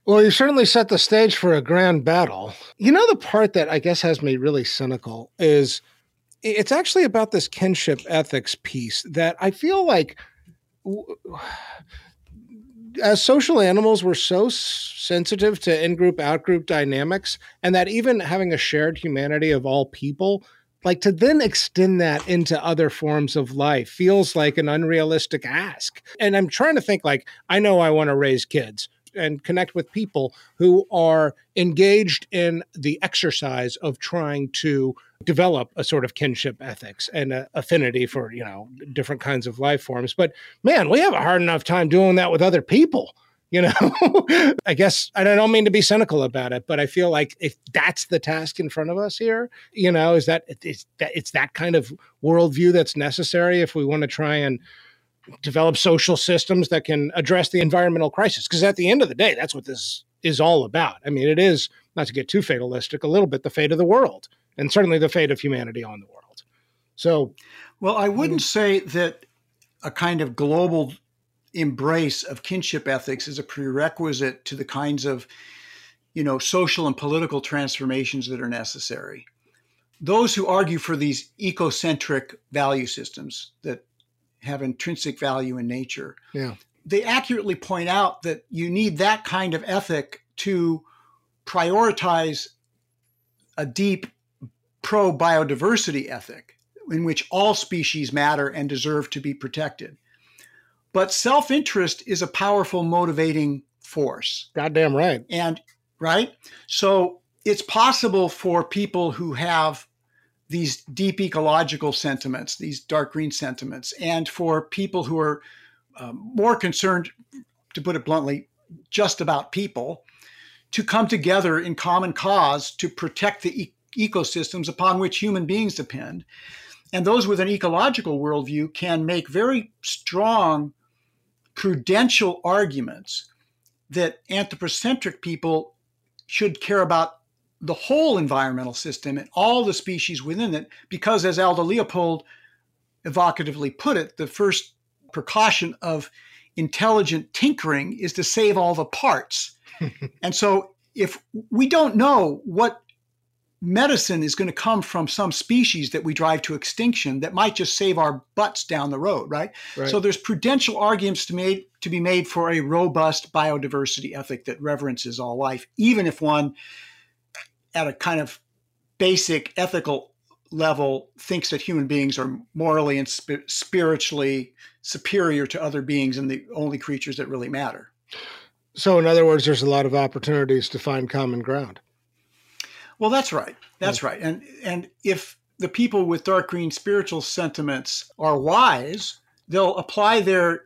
Well, you certainly set the stage for a grand battle. You know, the part that I guess has me really cynical is it's actually about this kinship ethics piece that I feel like as social animals, we're so sensitive to in-group, out-group dynamics, and that even having a shared humanity of all people, like to then extend that into other forms of life feels like an unrealistic ask. And I'm trying to think, like, I know I want to raise kids and connect with people who are engaged in the exercise of trying to develop a sort of kinship ethics and affinity for, you know, different kinds of life forms. But man, we have a hard enough time doing that with other people, you know. I guess, and I don't mean to be cynical about it, but I feel like if that's the task in front of us here, you know, is that it's that kind of worldview that's necessary if we want to try and develop social systems that can address the environmental crisis. Because at the end of the day, that's what this is all about. I mean, it is, not to get too fatalistic, a little bit the fate of the world, and certainly the fate of humanity on the world. So, well, I wouldn't say that a kind of global embrace of kinship ethics is a prerequisite to the kinds of, you know, social and political transformations that are necessary. Those who argue for these ecocentric value systems that have intrinsic value in nature, yeah, they accurately point out that you need that kind of ethic to prioritize a deep pro-biodiversity ethic in which all species matter and deserve to be protected. But self-interest is a powerful motivating force. Goddamn right. And right. So it's possible for people who have these deep ecological sentiments, these dark green sentiments, and for people who are more concerned, to put it bluntly, just about people, to come together in common cause to protect the ecosystems upon which human beings depend. And those with an ecological worldview can make very strong prudential arguments that anthropocentric people should care about the whole environmental system and all the species within it, because as Aldo Leopold evocatively put it, the first precaution of intelligent tinkering is to save all the parts. And so if we don't know what medicine is going to come from some species that we drive to extinction, that might just save our butts down the road, right? Right. So there's prudential arguments to be made for a robust biodiversity ethic that reverences all life, even if one at a kind of basic ethical level thinks that human beings are morally and spiritually superior to other beings and the only creatures that really matter. So in other words, there's a lot of opportunities to find common ground. Well, that's right. That's right. And if the people with dark green spiritual sentiments are wise, they'll apply their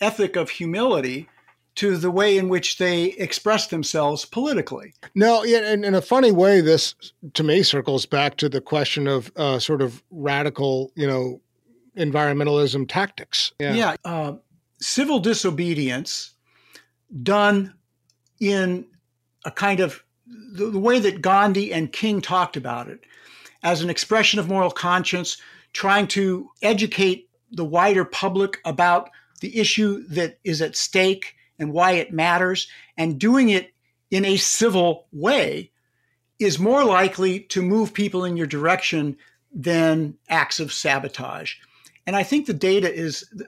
ethic of humility to the way in which they express themselves politically. No, and in a funny way, this to me circles back to the question of sort of radical, environmentalism tactics. Yeah. Civil disobedience done in a kind of the way that Gandhi and King talked about it, as an expression of moral conscience, trying to educate the wider public about the issue that is at stake and why it matters, and doing it in a civil way is more likely to move people in your direction than acts of sabotage. And I think the data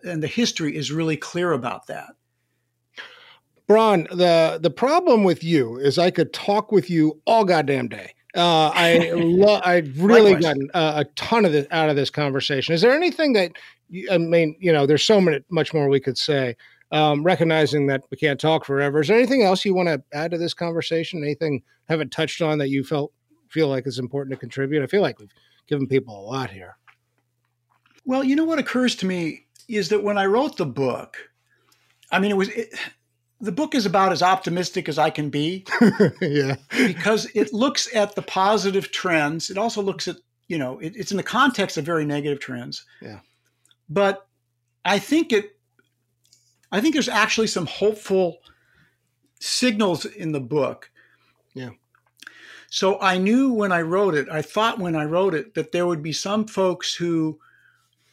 and the history is really clear about that. Bron, the problem with you is I could talk with you all goddamn day. I've really gotten a ton of out of this conversation. Is there anything that, there's so much more we could say, recognizing that we can't talk forever. Is there anything else you want to add to this conversation? Anything haven't touched on that you feel like is important to contribute? I feel like we've given people a lot here. Well, you know what occurs to me is that when I wrote the book, the book is about as optimistic as I can be. Yeah. Because it looks at the positive trends. It also looks at, it's in the context of very negative trends. Yeah. But I think there's actually some hopeful signals in the book. Yeah. So I knew when I wrote it, I thought when I wrote it that there would be some folks who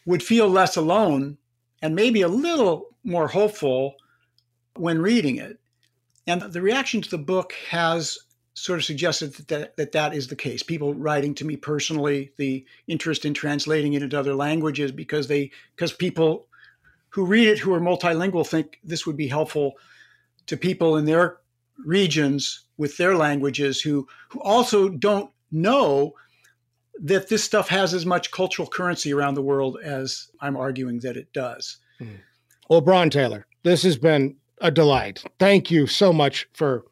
would feel less alone and maybe a little more hopeful when reading it. And the reaction to the book has sort of suggested that is the case. People writing to me personally, the interest in translating it into other languages because people who read it who are multilingual think this would be helpful to people in their regions with their languages who also don't know that this stuff has as much cultural currency around the world as I'm arguing that it does. Mm. Well, Bron Taylor, this has been a delight. Thank you so much for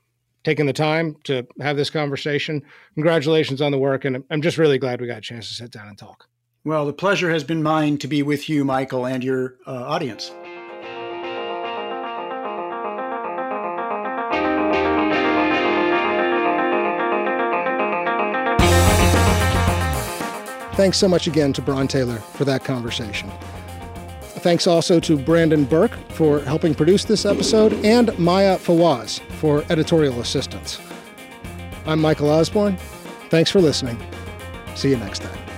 taking the time to have this conversation. Congratulations on the work. And I'm just really glad we got a chance to sit down and talk. Well, the pleasure has been mine to be with you, Michael, and your audience. Thanks so much again to Bron Taylor for that conversation. Thanks also to Brandon Burke for helping produce this episode and Maya Fawaz for editorial assistance. I'm Michael Osborne. Thanks for listening. See you next time.